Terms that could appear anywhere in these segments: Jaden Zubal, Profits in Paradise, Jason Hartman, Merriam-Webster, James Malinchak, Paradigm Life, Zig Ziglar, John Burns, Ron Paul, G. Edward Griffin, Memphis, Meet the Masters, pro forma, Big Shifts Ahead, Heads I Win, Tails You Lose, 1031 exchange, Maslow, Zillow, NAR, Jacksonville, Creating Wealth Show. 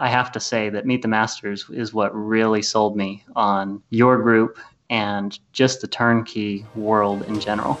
I have to say that Meet the Masters is what really sold me on your group and just the turnkey world in general.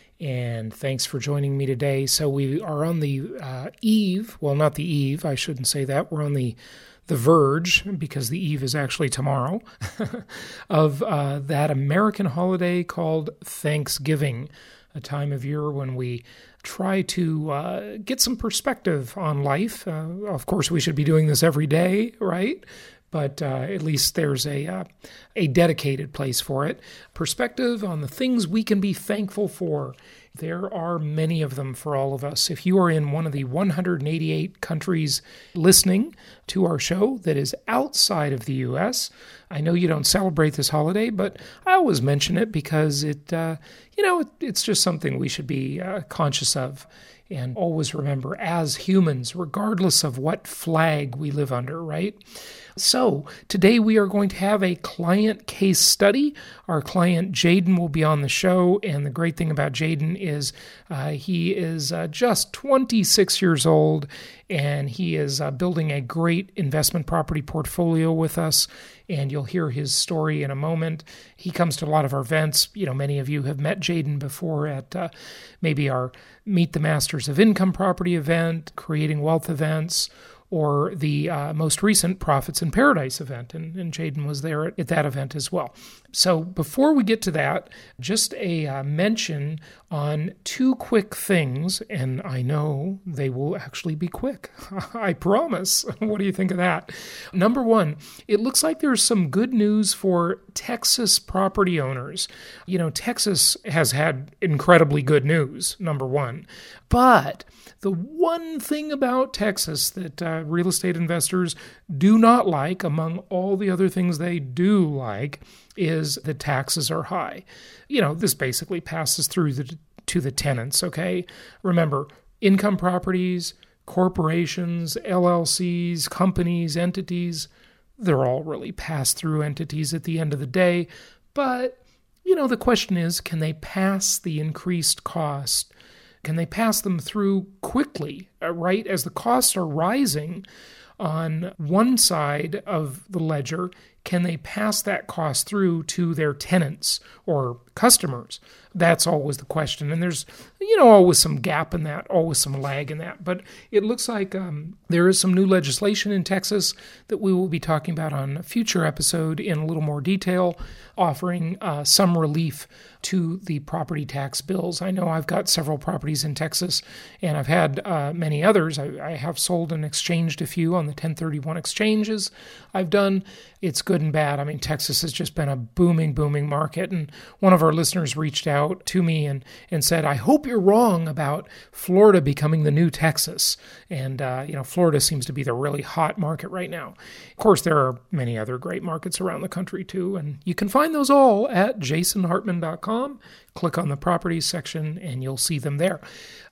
And thanks for joining me today. So we are on the eve, well, not the eve, I shouldn't say that. We're on the verge, because the eve is actually tomorrow, of that American holiday called Thanksgiving, a time of year when we try to get some perspective on life. Of course, we should be doing this every day, right? But at least there's a dedicated place for it. Perspective on the things we can be thankful for. There are many of them for all of us. If you are in one of the 188 countries listening to our show that is outside of the U.S., I know you don't celebrate this holiday, but I always mention it because it's just something we should be conscious of. And always remember, as humans, regardless of what flag we live under, right? So today we are going to have a client case study. Our client Jaden will be on the show, and the great thing about Jaden is he is just 26 years old, and he is building a great investment property portfolio with us, and you'll hear his story in a moment. He comes to a lot of our events. You know, many of you have met Jaden before at maybe our Meet the Masters of Income Property event, Creating Wealth events, or the most recent Profits in Paradise event, and Jaden was there at that event as well. So before we get to that, just a mention on two quick things, and I know they will actually be quick. I promise. What do you think of that? Number one, it looks like there's some good news for Texas property owners. You know, Texas has had incredibly good news, number one. But the one thing about Texas that real estate investors do not like, among all the other things they do like, is the taxes are high. You know, this basically passes through to the tenants, okay? Remember, income properties, corporations, LLCs, companies, entities, they're all really pass-through entities at the end of the day. But, you know, the question is, can they pass the increased cost? Can they pass them through quickly, right? As the costs are rising on one side of the ledger, can they pass that cost through to their tenants or customers? That's always the question. And there's, you know, always some gap in that, always some lag in that. But it looks like there is some new legislation in Texas that we will be talking about on a future episode in a little more detail, offering some relief to the property tax bills. I know I've got several properties in Texas, and I've had many others. I have sold and exchanged a few on the 1031 exchanges I've done. It's good and bad. I mean, Texas has just been a booming, booming market. And one of our listeners reached out to me and said, I hope you're wrong about Florida becoming the new Texas. And, Florida seems to be the really hot market right now. Of course, there are many other great markets around the country, too. And you can find those all at jasonhartman.com. Click on the properties section and you'll see them there.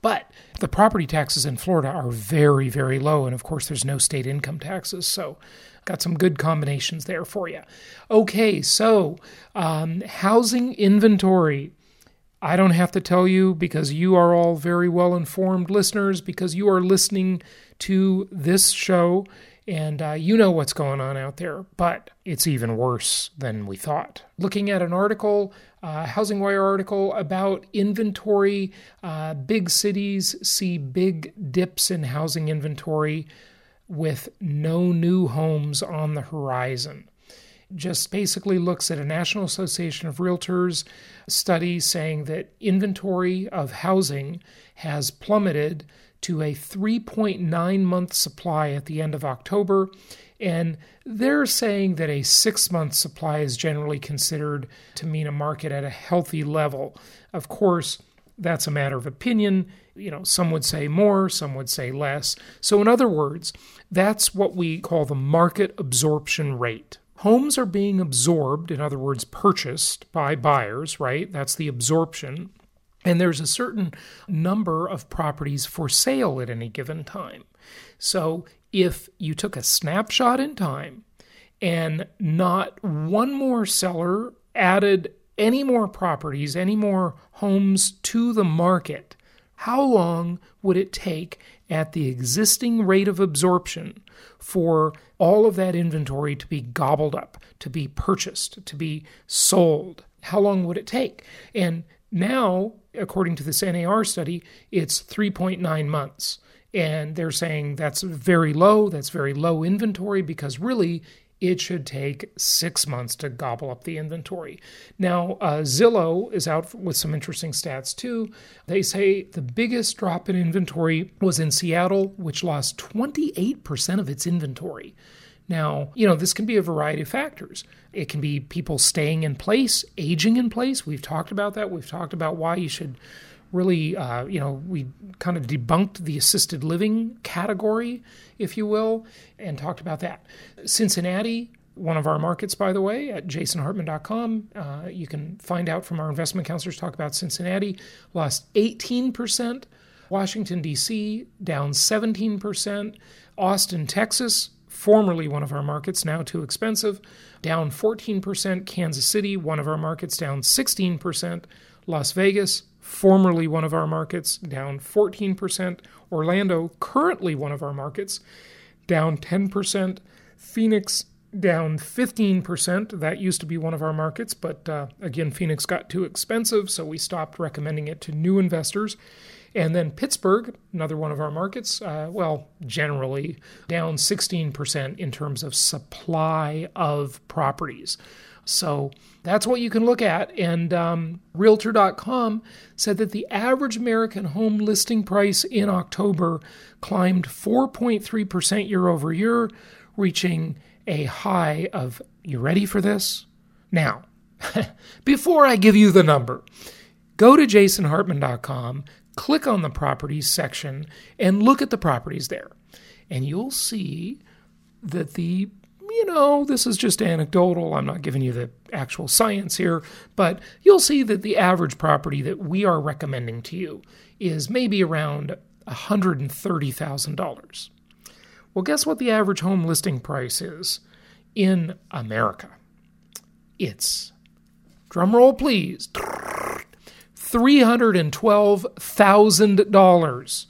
But the property taxes in Florida are very, very low. And of course, there's no state income taxes. So got some good combinations there for you. Okay, so housing inventory. I don't have to tell you, because you are all very well-informed listeners, because you are listening to this show, and you know what's going on out there, but it's even worse than we thought. Looking at an article, Housing Wire article about inventory, big cities see big dips in housing inventory with no new homes on the horizon. just basically looks at a National Association of Realtors study saying that inventory of housing has plummeted to a 3.9-month supply at the end of October, and they're saying that a 6-month supply is generally considered to mean a market at a healthy level. Of course, that's a matter of opinion. You know, some would say more, some would say less. So in other words, that's what we call the market absorption rate. Homes are being absorbed, in other words, purchased by buyers, right? That's the absorption. And there's a certain number of properties for sale at any given time. So if you took a snapshot in time and not one more seller added any more properties, any more homes to the market, how long would it take at the existing rate of absorption for all of that inventory to be gobbled up, to be purchased, to be sold? How long would it take? And now, according to this NAR study, it's 3.9 months. And they're saying that's very low inventory, because really it should take 6 months to gobble up the inventory. Now, Zillow is out with some interesting stats too. They say the biggest drop in inventory was in Seattle, which lost 28% of its inventory. Now, you know, this can be a variety of factors. It can be people staying in place, aging in place. We've talked about that. We've talked about why you should really, we kind of debunked the assisted living category, if you will, and talked about that. Cincinnati, one of our markets, by the way, at jasonhartman.com. You can find out from our investment counselors, talk about Cincinnati, lost 18%. Washington, D.C., down 17%. Austin, Texas, formerly one of our markets, now too expensive, down 14%. Kansas City, one of our markets, down 16%. Las Vegas, formerly one of our markets, down 14%. Orlando, currently one of our markets, down 10%. Phoenix, down 15%. That used to be one of our markets, but again, Phoenix got too expensive, so we stopped recommending it to new investors. And then Pittsburgh, another one of our markets, generally down 16% in terms of supply of properties. So that's what you can look at. And Realtor.com said that the average American home listing price in October climbed 4.3% year over year, reaching a high of, you ready for this? Now, before I give you the number, go to jasonhartman.com, click on the properties section, and look at the properties there. And you'll see that this is just anecdotal. I'm not giving you the actual science here, but you'll see that the average property that we are recommending to you is maybe around $130,000. Well, guess what the average home listing price is in America? It's, drumroll please, $312,000.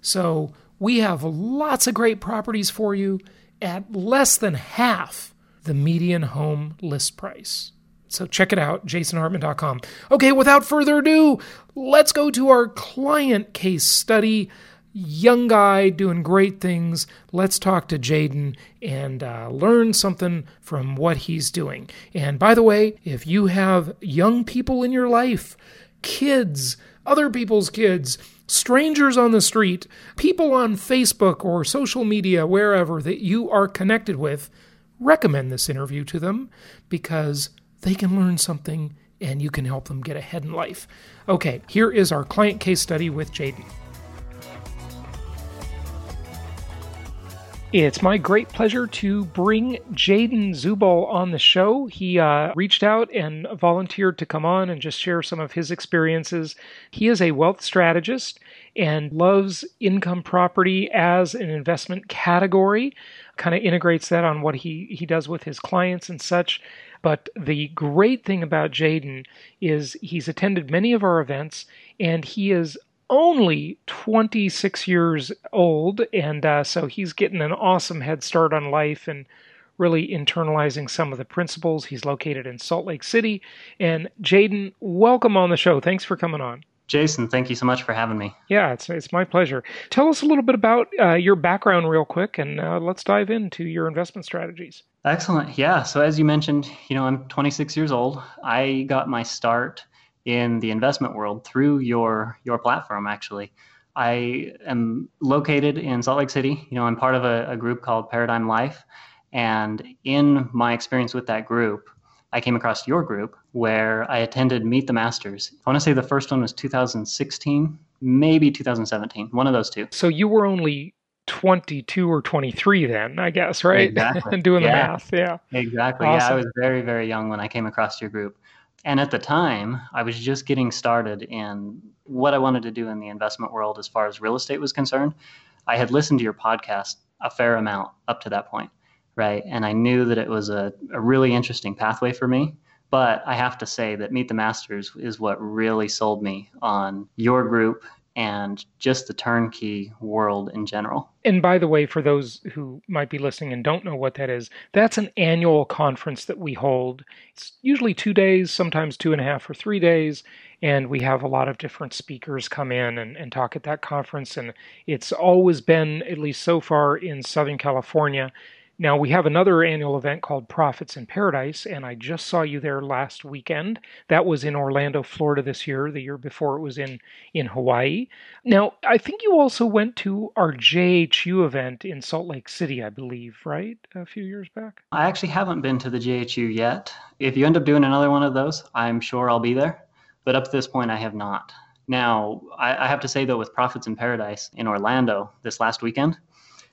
So we have lots of great properties for you at less than half the median home list price. So check it out, jasonhartman.com. Okay, without further ado, let's go to our client case study. Young guy doing great things. Let's talk to Jaden and learn something from what he's doing. And by the way, if you have young people in your life, kids, other people's kids, strangers on the street, people on Facebook or social media, wherever that you are connected with, recommend this interview to them because they can learn something and you can help them get ahead in life. Okay, here is our client case study with Jaden. It's my great pleasure to bring Jaden Zubal on the show. He reached out and volunteered to come on and just share some of his experiences. He is a wealth strategist and loves income property as an investment category, kind of integrates that on what he does with his clients and such. But the great thing about Jaden is he's attended many of our events, and he is only 26 years old, and so he's getting an awesome head start on life and really internalizing some of the principles. He's located in Salt Lake City. And Jaden, welcome on the show. Thanks for coming on. Jason, thank you so much for having me. Yeah, it's my pleasure. Tell us a little bit about your background real quick, and let's dive into your investment strategies. Excellent. Yeah. So as you mentioned, I'm 26 years old. I got my start in the investment world through your platform, actually. I am located in Salt Lake City. I'm part of a group called Paradigm Life. And in my experience with that group, I came across your group where I attended Meet the Masters. I want to say the first one was 2016, maybe 2017, one of those two. So you were only 22 or 23 then, I guess, right? Exactly. Doing the math, yeah. Exactly. Awesome. Yeah, I was very, very young when I came across your group. And at the time, I was just getting started in what I wanted to do in the investment world as far as real estate was concerned. I had listened to your podcast a fair amount up to that point, right? And I knew that it was a really interesting pathway for me. But I have to say that Meet the Masters is what really sold me on your group and just the turnkey world in general. And by the way, for those who might be listening and don't know what that is, that's an annual conference that we hold. It's usually 2 days, sometimes 2.5 or 3 days. And we have a lot of different speakers come in and talk at that conference. And it's always been, at least so far, in Southern California. Now, we have another annual event called Profits in Paradise, and I just saw you there last weekend. That was in Orlando, Florida this year. The year before, it was in Hawaii. Now, I think you also went to our JHU event in Salt Lake City, I believe, right? A few years back? I actually haven't been to the JHU yet. If you end up doing another one of those, I'm sure I'll be there. But up to this point, I have not. Now, I have to say, though, with Profits in Paradise in Orlando this last weekend,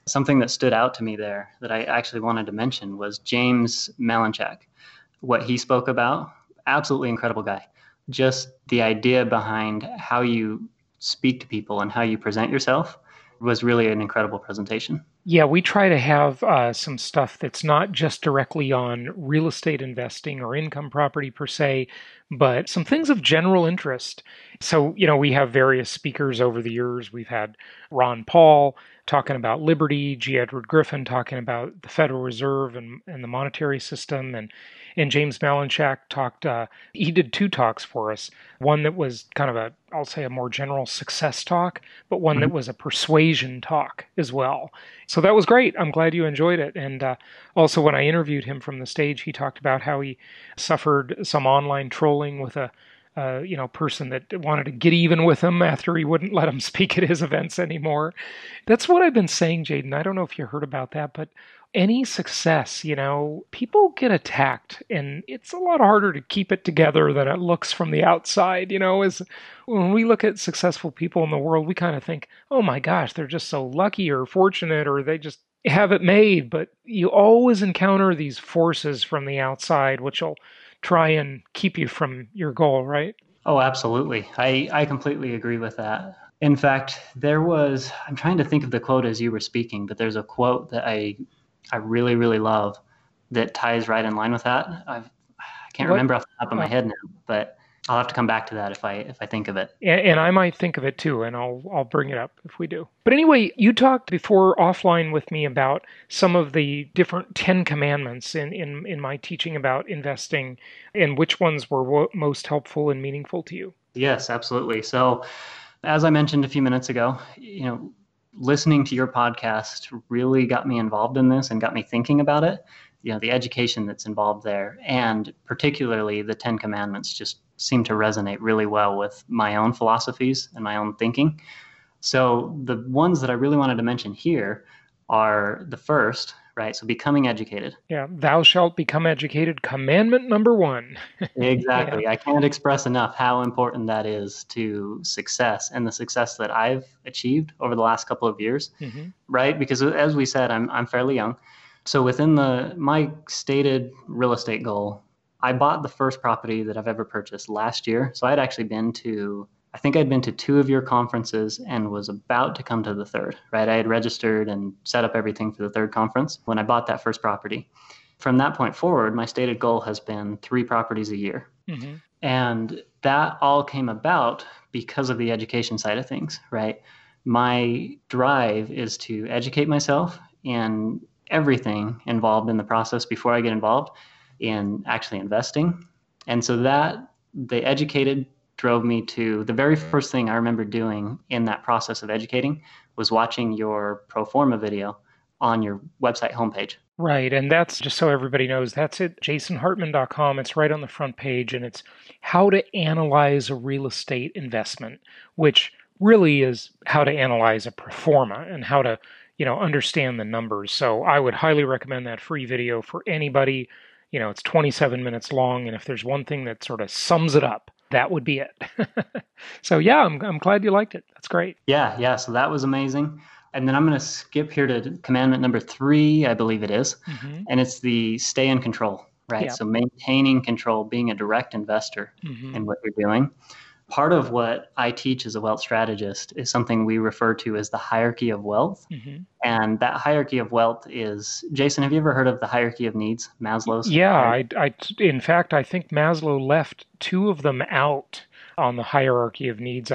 something that stood out to me there that I actually wanted to mention was James Malinchak. What he spoke about, absolutely incredible guy. Just the idea behind how you speak to people and how you present yourself was really an incredible presentation. Yeah, we try to have some stuff that's not just directly on real estate investing or income property per se, but some things of general interest. So, we have various speakers over the years. We've had Ron Paul talking about liberty, G. Edward Griffin talking about the Federal Reserve and the monetary system, and James Malinchak talked. He did two talks for us. One that was kind of a more general success talk, but one that was a persuasion talk as well. So that was great. I'm glad you enjoyed it. And also when I interviewed him from the stage, he talked about how he suffered some online trolling with a person that wanted to get even with him after he wouldn't let him speak at his events anymore. That's what I've been saying, Jaden. I don't know if you heard about that, but any success, people get attacked, and it's a lot harder to keep it together than it looks from the outside. When we look at successful people in the world, we kind of think, oh my gosh, they're just so lucky or fortunate, or they just have it made. But you always encounter these forces from the outside, which will try and keep you from your goal, right? Oh, absolutely. I completely agree with that. In fact, I'm trying to think of the quote as you were speaking, but there's a quote that I really, really love that ties right in line with that. I can't remember off the top of my head now, but I'll have to come back to that if I think of it. And I might think of it too, and I'll bring it up if we do. But anyway, you talked before offline with me about some of the different 10 commandments in my teaching about investing, and which ones were most helpful and meaningful to you. Yes, absolutely. So as I mentioned a few minutes ago, listening to your podcast really got me involved in this and got me thinking about it. The education that's involved there, and particularly the 10 commandments just seem to resonate really well with my own philosophies and my own thinking. So the ones that I really wanted to mention here are the first, right? So becoming educated. Yeah. Thou shalt become educated. Commandment number 1. Exactly. Yeah. I can't express enough how important that is to success and the success that I've achieved over the last couple of years, right? Because as we said, I'm fairly young. So within my stated real estate goal, I bought the first property that I've ever purchased last year. So I'd actually been to 2 of your conferences and was about to come to the third, right? I had registered and set up everything for the third conference when I bought that first property. From that point forward, my stated goal has been 3 properties a year. Mm-hmm. And that all came about because of the education side of things, right? My drive is to educate myself in everything involved in the process before I get involved in actually investing. And so that the educated drove me to the very first thing I remember doing in that process of educating was watching your pro forma video on your website homepage. Right. And that's just so everybody knows, that's at jasonhartman.com. It's right on the front page, and it's how to analyze a real estate investment, which really is how to analyze a pro forma and how to, you know, understand the numbers. So I would highly recommend that free video for anybody. You know, it's 27 minutes long, and if there's one thing that sort of sums it up, that would be it. So yeah, I'm glad you liked it. That's great. Yeah. So that was amazing. And then I'm going to skip here to commandment number 3, I believe it is. Mm-hmm. And it's the stay in control, right? Yeah. So maintaining control, being a direct investor in what you're doing. Part of what I teach as a wealth strategist is something we refer to as the hierarchy of wealth. Mm-hmm. And that hierarchy of wealth is, Jason, have you ever heard of the hierarchy of needs, Maslow's? Yeah, in fact, I think Maslow left 2 of them out on the hierarchy of needs.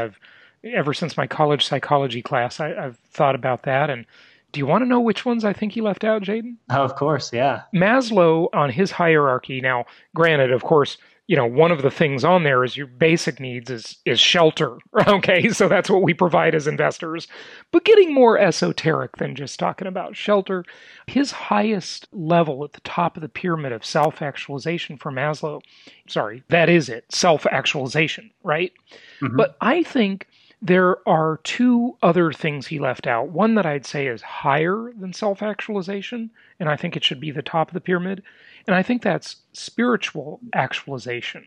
Ever since my college psychology class, I've thought about that. And do you want to know which ones I think he left out, Jaden? Oh, of course, yeah. Maslow, on his hierarchy, now, granted, of course, you know, one of the things on there is your basic needs is shelter, okay? So that's what we provide as investors. But getting more esoteric than just talking about shelter, his highest level at the top of the pyramid of self-actualization for Maslow, sorry, that is it, self-actualization, right? Mm-hmm. But I think there are 2 other things he left out. One that I'd say is higher than self-actualization, and I think it should be the top of the pyramid. And I think that's spiritual actualization.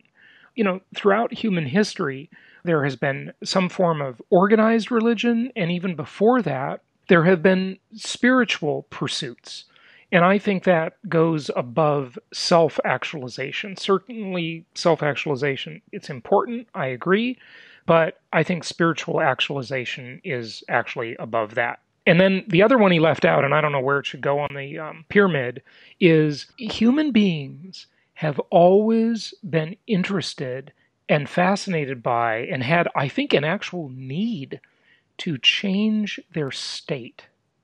You know, throughout human history, there has been some form of organized religion, and even before that, there have been spiritual pursuits. And I think that goes above self-actualization. Certainly, self-actualization, it's important, I agree. But I think spiritual actualization is actually above that. And then the other one he left out, and I don't know where it should go on the pyramid, is human beings have always been interested and fascinated by and had, I think, an actual need to change their state.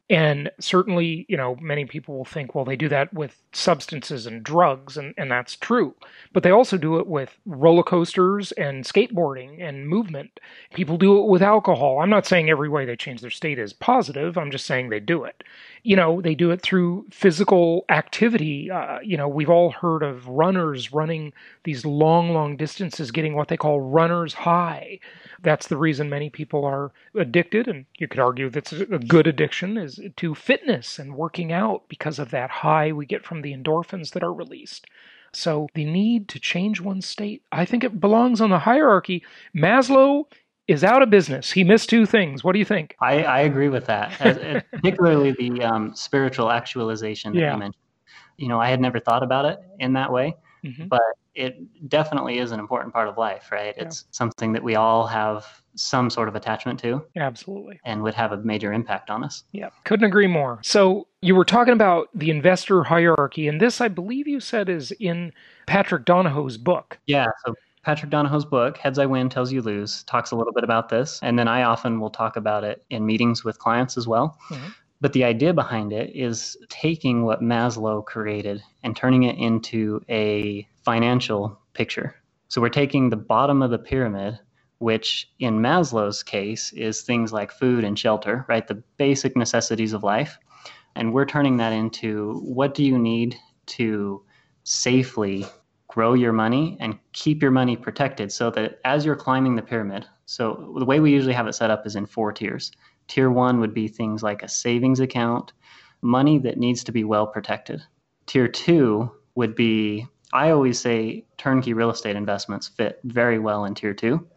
And certainly, you know, many people will think, well, they do that with substances and drugs, and that's true. But they also do it with roller coasters and skateboarding and movement. People do it with alcohol. I'm not saying every way they change their state is positive. I'm just saying they do it. You know, they do it through physical activity. You know, we've all heard of runners running these long, long distances, getting what they call runner's high. That's the reason many people are addicted, and you could argue that's a good addiction, is to fitness and working out because of that high we get from the endorphins that are released. So the need to change one's state, I think it belongs on the hierarchy. Maslow is out of business. He missed 2 things. What do you think? I agree with that, particularly the spiritual actualization that you mentioned. You know, I had never thought about it in that way, but it definitely is an important part of life, right? Yeah. It's something that we all have some sort of attachment to. Absolutely. And would have a major impact on us. Yeah. Couldn't agree more. So you were talking about the investor hierarchy, and this, I believe you said, is in Patrick Donahoe's book. Yeah. So Patrick Donahoe's book, Heads I Win, Tails You Lose, talks a little bit about this. And then I often will talk about it in meetings with clients as well. Mm-hmm. But the idea behind it is taking what Maslow created and turning it into a financial picture. So we're taking the bottom of the pyramid, which in Maslow's case is things like food and shelter, right? The basic necessities of life. And we're turning that into, what do you need to safely grow your money and keep your money protected so that as you're climbing the pyramid, so the way we usually have it set up is in 4 tiers. Tier 1 would be things like a savings account, money that needs to be well protected. Tier 2 would be, I always say turnkey real estate investments fit very well in Tier 2,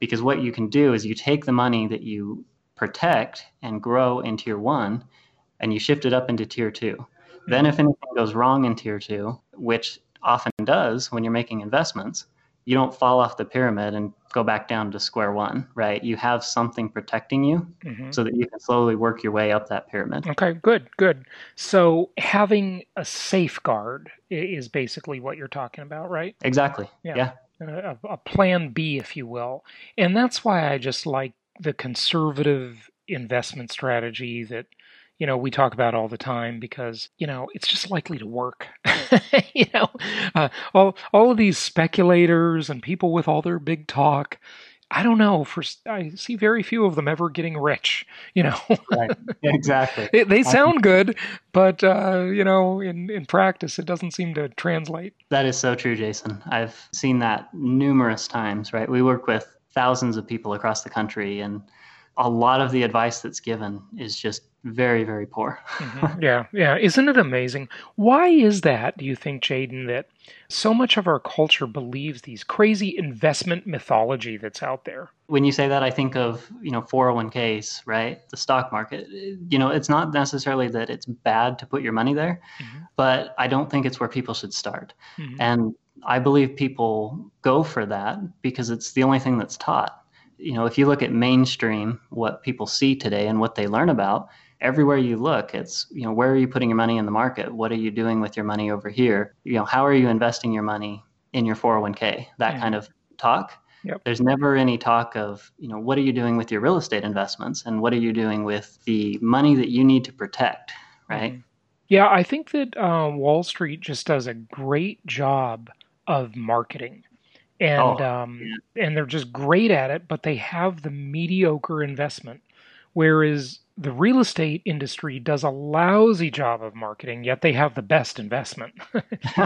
because what you can do is you take the money that you protect and grow in Tier 1, and you shift it up into Tier 2. Then if anything goes wrong in Tier 2, which often does when you're making investments, you don't fall off the pyramid and go back down to square one, right? You have something protecting you so that you can slowly work your way up that pyramid. Okay, good. So having a safeguard is basically what you're talking about, right? Exactly, yeah. A plan B, if you will. And that's why I just like the conservative investment strategy that, you know, we talk about all the time because, you know, it's just likely to work. You know, all of these speculators and people with all their big talk, I don't know. I see very few of them ever getting rich, you know. Right. Exactly. They sound good, but, you know, in practice, it doesn't seem to translate. That is so true, Jason. I've seen that numerous times, right? We work with thousands of people across the country, and a lot of the advice that's given is just very, very poor. Mm-hmm. Yeah. Yeah. Isn't it amazing? Why is that, do you think, Jaden, that so much of our culture believes these crazy investment mythology that's out there? When you say that, I think of, you know, 401ks, right? The stock market. You know, it's not necessarily that it's bad to put your money there, mm-hmm. but I don't think it's where people should start. Mm-hmm. And I believe people go for that because it's the only thing that's taught. You know, if you look at mainstream, what people see today and what they learn about, everywhere you look, it's, you know, where are you putting your money in the market? What are you doing with your money over here? You know, how are you investing your money in your 401k? That mm-hmm. kind of talk. Yep. There's never any talk of, you know, what are you doing with your real estate investments and what are you doing with the money that you need to protect, right? Mm-hmm. Yeah, I think that Wall Street just does a great job of marketing. And and they're just great at it, but they have the mediocre investment, whereas the real estate industry does a lousy job of marketing, yet they have the best investment.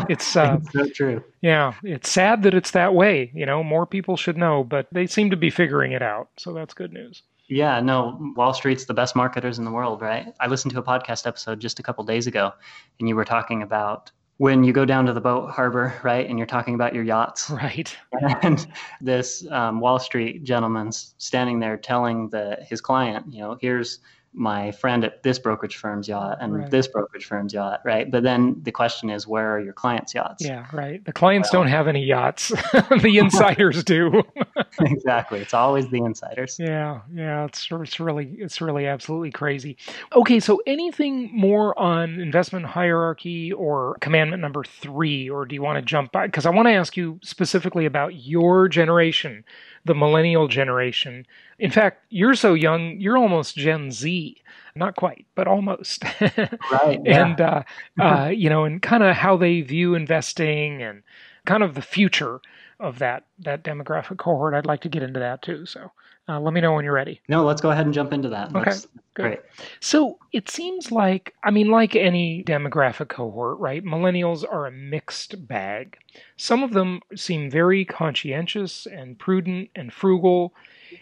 It's so true. Yeah, it's sad that it's that way. You know, more people should know, but they seem to be figuring it out, so that's good news. Yeah, no, Wall Street's the best marketers in the world, right? I listened to a podcast episode just a couple of days ago, and you were talking about when you go down to the boat harbor, right, and you're talking about your yachts. Right. And this Wall Street gentleman's standing there telling his client, you know, here's my friend at this brokerage firm's yacht and right. this brokerage firm's yacht, right? But then the question is, where are your clients' yachts? Yeah, right. The clients don't have any yachts. The insiders do. Exactly. It's always the insiders. Yeah, yeah. It's really absolutely crazy. Okay, so anything more on investment hierarchy or commandment number 3, or do you want to jump by? Because I want to ask you specifically about your generation, the millennial generation. In fact, you're so young, you're almost Gen Z. Not quite, but almost. Right. Yeah. And, you know, and kind of how they view investing and kind of the future of that demographic cohort. I'd like to get into that too. So let me know when you're ready. No, let's go ahead and jump into that. Okay, good. Great. So it seems like, I mean, like any demographic cohort, right? Millennials are a mixed bag. Some of them seem very conscientious and prudent and frugal.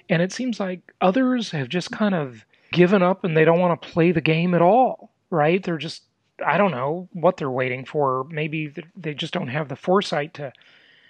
And it seems like others have just kind of given up and they don't want to play the game at all, right? They're just, I don't know what they're waiting for. Maybe they just don't have the foresight to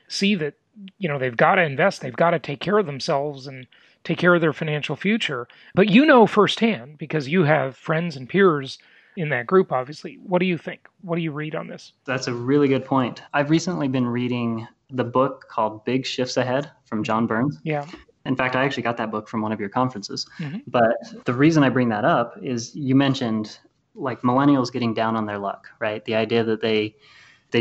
see that, you know, they've got to invest, they've got to take care of themselves and take care of their financial future. But you know firsthand, because you have friends and peers in that group, obviously. What do you think? What do you read on this? That's a really good point. I've recently been reading the book called Big Shifts Ahead from John Burns. Yeah. In fact, I actually got that book from one of your conferences. Mm-hmm. But the reason I bring that up is you mentioned like millennials getting down on their luck, right? The idea that they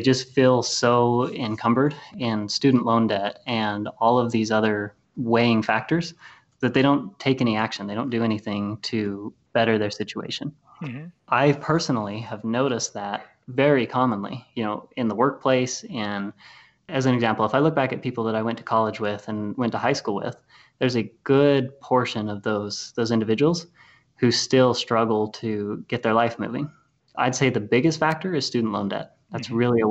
just feel so encumbered in student loan debt and all of these other weighing factors that they don't take any action. They don't do anything to better their situation. Mm-hmm. I personally have noticed that very commonly, you know, in the workplace. And as an example, if I look back at people that I went to college with and went to high school with, there's a good portion of those individuals who still struggle to get their life moving. I'd say the biggest factor is student loan debt. That's mm-hmm. really a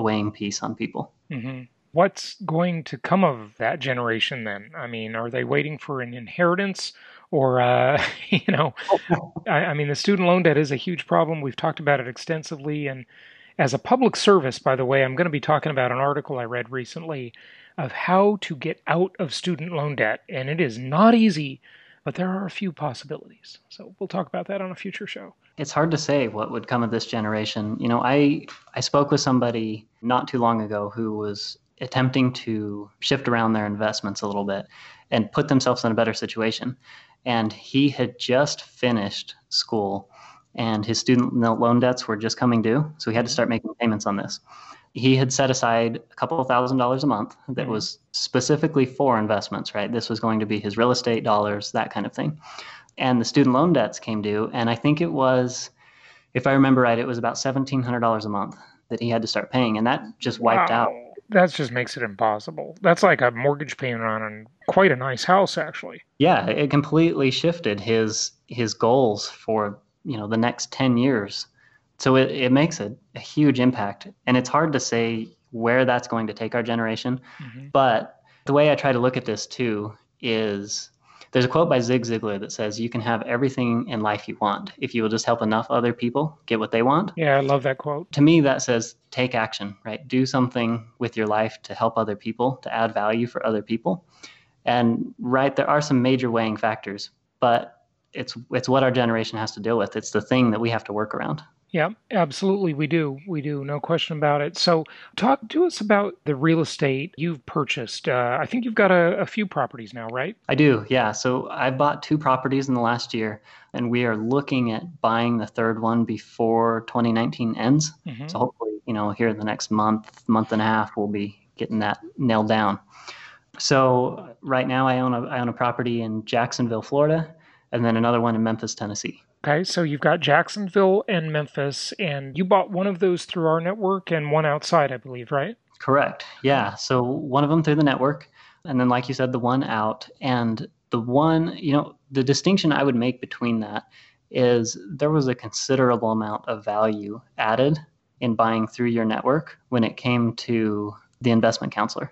weighing piece on people. Mm-hmm. What's going to come of that generation then? I mean, are they waiting for an inheritance or, you know, I mean, the student loan debt is a huge problem. We've talked about it extensively. And as a public service, by the way, I'm going to be talking about an article I read recently of how to get out of student loan debt. And it is not easy, but there are a few possibilities. So we'll talk about that on a future show. It's hard to say what would come of this generation. You know, I spoke with somebody not too long ago who was attempting to shift around their investments a little bit and put themselves in a better situation. And he had just finished school and his student loan debts were just coming due. So he had to start making payments on this. He had set aside a couple of $1,000s a month that mm-hmm. was specifically for investments, right? This was going to be his real estate dollars, that kind of thing. and the student loan debts came due. And I think it was, if I remember right, it was about $1,700 a month that he had to start paying. And that just wiped out. That just makes it impossible. That's like a mortgage payment on quite a nice house, actually. Yeah, it completely shifted his goals for, you know, the next 10 years. So it makes a huge impact. And it's hard to say where that's going to take our generation. Mm-hmm. But the way I try to look at this, too, is there's a quote by Zig Ziglar that says, you can have everything in life you want if you will just help enough other people get what they want. Yeah, I love that quote. To me, that says take action, right? Do something with your life to help other people, to add value for other people. And right, there are some major weighing factors, but it's what our generation has to deal with. It's the thing that we have to work around. Yeah, absolutely. We do. No question about it. So talk to us about the real estate you've purchased. I think you've got a few properties now, right? I do. Yeah. So I bought 2 properties in the last year, and we are looking at buying the third one before 2019 ends. Mm-hmm. So hopefully, you know, here in the next month and a half, we'll be getting that nailed down. So right now I own a property in Jacksonville, Florida, and then another one in Memphis, Tennessee. Okay, so you've got Jacksonville and Memphis, and you bought one of those through our network and one outside, I believe, right? Correct. Yeah. So one of them through the network, and then, like you said, the one out. And the one, you know, the distinction I would make between that is there was a considerable amount of value added in buying through your network when it came to the investment counselor.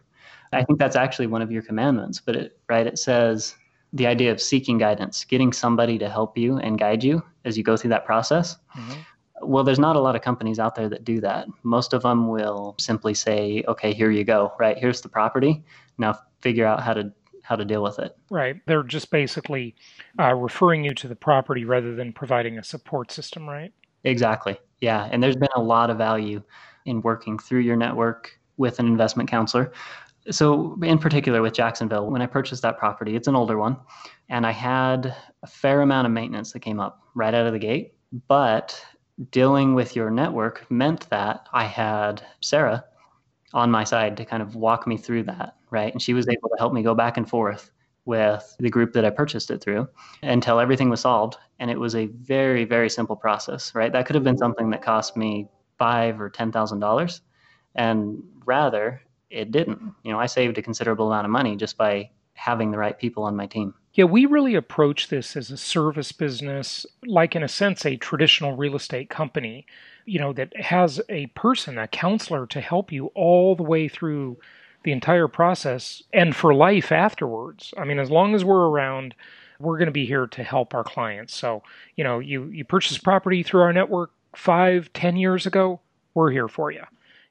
I think that's actually one of your commandments, but it says the idea of seeking guidance, getting somebody to help you and guide you as you go through that process. Mm-hmm. Well, there's not a lot of companies out there that do that. Most of them will simply say, okay, here you go, right? Here's the property. Now figure out how to deal with it. Right. They're just basically referring you to the property rather than providing a support system, right? Exactly. Yeah. And there's been a lot of value in working through your network with an investment counselor. So in particular with Jacksonville, when I purchased that property, it's an older one, and I had a fair amount of maintenance that came up right out of the gate. But dealing with your network meant that I had Sarah on my side to kind of walk me through that, right? And she was able to help me go back and forth with the group that I purchased it through until everything was solved. And it was a very, very simple process, right? That could have been something that cost me $5,000 or $10,000. And rather, it didn't. You know, I saved a considerable amount of money just by having the right people on my team. Yeah, we really approach this as a service business, like in a sense, a traditional real estate company, you know, that has a person, a counselor to help you all the way through the entire process and for life afterwards. I mean, as long as we're around, we're going to be here to help our clients. So, you know, you purchased property through our network 5-10 years ago, we're here for you.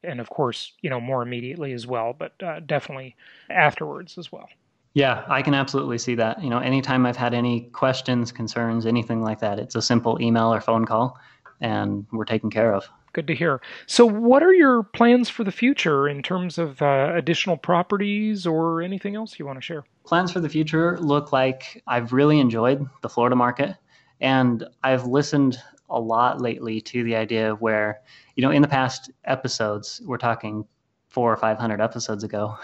And of course, you know, more immediately as well, but definitely afterwards as well. Yeah, I can absolutely see that. You know, anytime I've had any questions, concerns, anything like that, it's a simple email or phone call, and we're taken care of. Good to hear. So what are your plans for the future in terms of additional properties or anything else you want to share? Plans for the future look like I've really enjoyed the Florida market, and I've listened a lot lately to the idea of where, you know, in the past episodes, we're talking 400 or 500 episodes ago,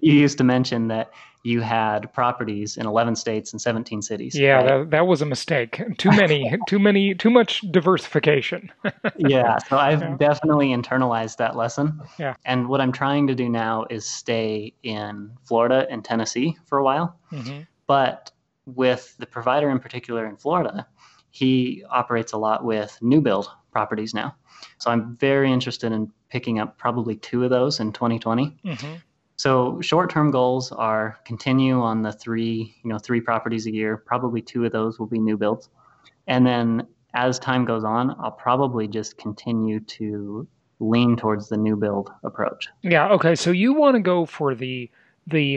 you used to mention that you had properties in 11 states and 17 cities. Yeah, right? that was a mistake. Too much diversification. Yeah, so I've definitely internalized that lesson. Yeah. And what I'm trying to do now is stay in Florida and Tennessee for a while. Mm-hmm. But with the provider in particular in Florida, he operates a lot with new build properties now. So I'm very interested in picking up probably 2 of those in 2020. Mm-hmm. So short-term goals are continue on the 3 properties a year. Probably 2 of those will be new builds. And then as time goes on, I'll probably just continue to lean towards the new build approach. Yeah. Okay. So you want to go for the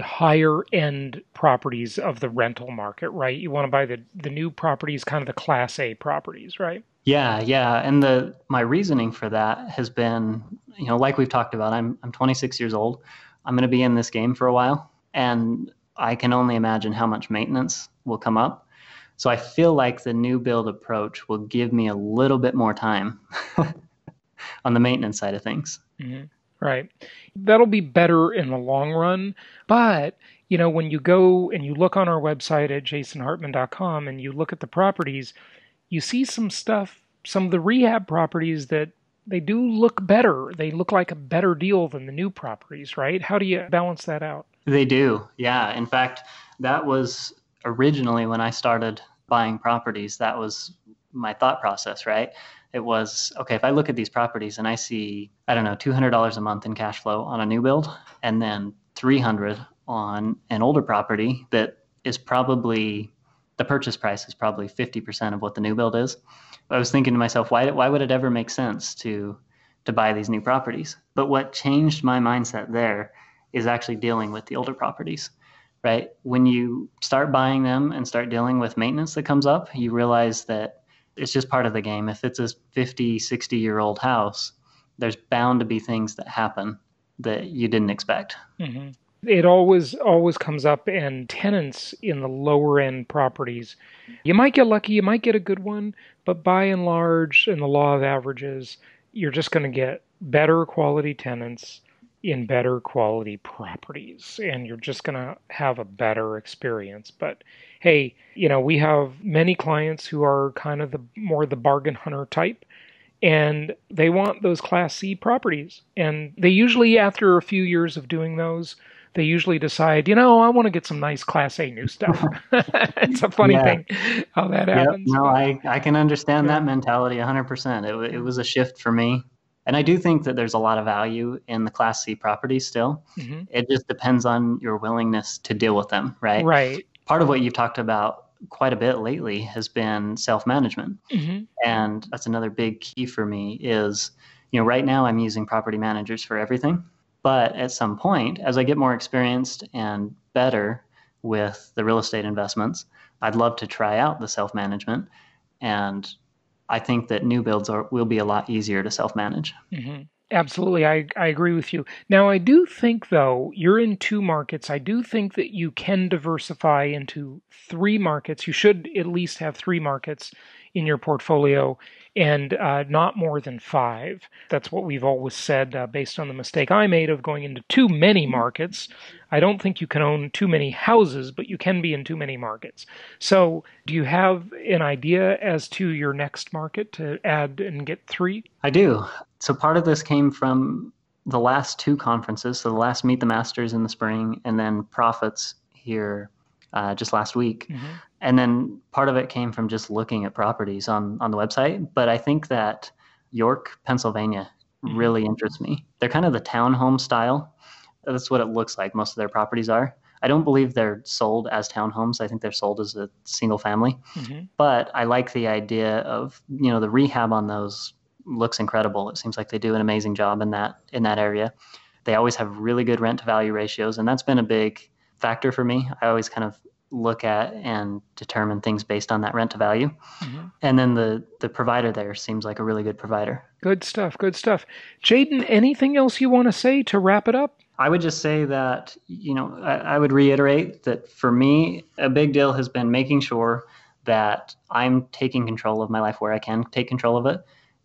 higher end properties of the rental market, right? You want to buy the new properties, kind of the Class A properties, right? Yeah, yeah. And my reasoning for that has been, you know, like we've talked about, I'm 26 years old. I'm going to be in this game for a while, and I can only imagine how much maintenance will come up. So I feel like the new build approach will give me a little bit more time on the maintenance side of things. Mm-hmm. Right. That'll be better in the long run. But, you know, when you go and you look on our website at jasonhartman.com and you look at the properties, you see some stuff, some of the rehab properties that they do look better. They look like a better deal than the new properties, right? How do you balance that out? They do. Yeah. In fact, that was originally when I started buying properties. That was my thought process, right? It was, okay, if I look at these properties and I see, I don't know, $200 a month in cash flow on a new build, and then $300 on an older property that is probably, the purchase price is probably 50% of what the new build is. I was thinking to myself, why would it ever make sense to buy these new properties? But what changed my mindset there is actually dealing with the older properties, right? When you start buying them and start dealing with maintenance that comes up, you realize that it's just part of the game. If it's a 50, 60-year-old house, there's bound to be things that happen that you didn't expect. Mm-hmm. It always comes up, and tenants in the lower-end properties, you might get lucky, you might get a good one, but by and large, in the law of averages, you're just going to get better quality tenants in better quality properties, and you're just going to have a better experience. But hey, you know, we have many clients who are kind of the bargain hunter type, and they want those Class C properties. And they usually, after a few years of doing those, they usually decide, you know, I want to get some nice Class A new stuff. It's a funny thing how that happens. No, I can understand that mentality 100%. It was a shift for me. And I do think that there's a lot of value in the Class C properties still. Mm-hmm. It just depends on your willingness to deal with them, right? Right. Part of what you've talked about quite a bit lately has been self-management. Mm-hmm. And that's another big key for me is, you know, right now I'm using property managers for everything. But at some point, as I get more experienced and better with the real estate investments, I'd love to try out the self-management. And I think that new builds will be a lot easier to self-manage. Mm-hmm. Absolutely. I agree with you. Now, I do think, though, you're in two markets. I do think that you can diversify into three markets. You should at least have three markets in your portfolio and not more than five. That's what we've always said based on the mistake I made of going into too many markets. I don't think you can own too many houses, but you can be in too many markets. So do you have an idea as to your next market to add and get three? I do. So part of this came from the last two conferences. So the last Meet the Masters in the spring and then Profits here just last week. Mm-hmm. And then part of it came from just looking at properties on the website. But I think that York, Pennsylvania really interests me. They're kind of the townhome style. That's what it looks like most of their properties are. I don't believe they're sold as townhomes. I think they're sold as a single family. Mm-hmm. But I like the idea of, you know, the rehab on those looks incredible. It seems like they do an amazing job in that area. They always have really good rent to value ratios. And that's been a big factor for me. I always kind of look at and determine things based on that rent to value. Mm-hmm. And then the provider there seems like a really good provider. Good stuff. Good stuff. Jaden, anything else you want to say to wrap it up? I would just say that, you know, I would reiterate that for me, a big deal has been making sure that I'm taking control of my life where I can take control of it.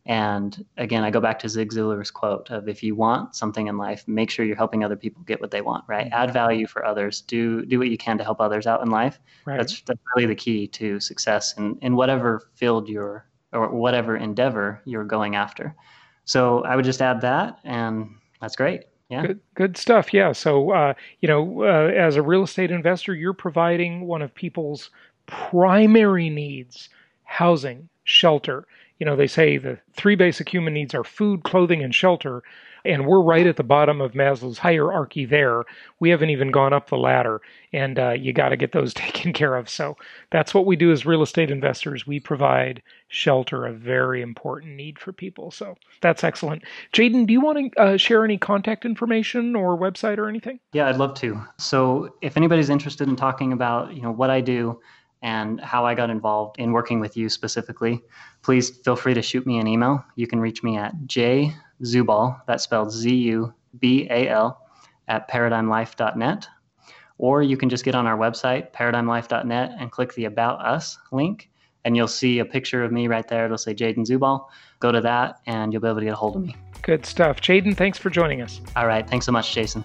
And again, I go back to Zig Ziglar's quote of, if you want something in life, make sure you're helping other people get what they want, right? Add value for others. Do what you can to help others out in life. Right. That's really the key to success in whatever field or whatever endeavor you're going after. So I would just add that, and that's great. Yeah. Good stuff. Yeah. So, you know, as a real estate investor, you're providing one of people's primary needs, housing, shelter. You know, they say the three basic human needs are food, clothing, and shelter, and we're right at the bottom of Maslow's hierarchy there. We haven't even gone up the ladder, and you got to get those taken care of. So that's what we do as real estate investors. We provide shelter, a very important need for people. So that's excellent. Jaden, do you want to share any contact information or website or anything? Yeah, I'd love to. So if anybody's interested in talking about, you know, what I do, and how I got involved in working with you specifically, please feel free to shoot me an email. You can reach me at jzubal, that's spelled Z-U-B-A-L, at paradigmlife.net. Or you can just get on our website, paradigmlife.net, and click the About Us link, and you'll see a picture of me right there. It'll say Jaden Zubal. Go to that, and you'll be able to get a hold of me. Good stuff. Jaden, thanks for joining us. All right. Thanks so much, Jason.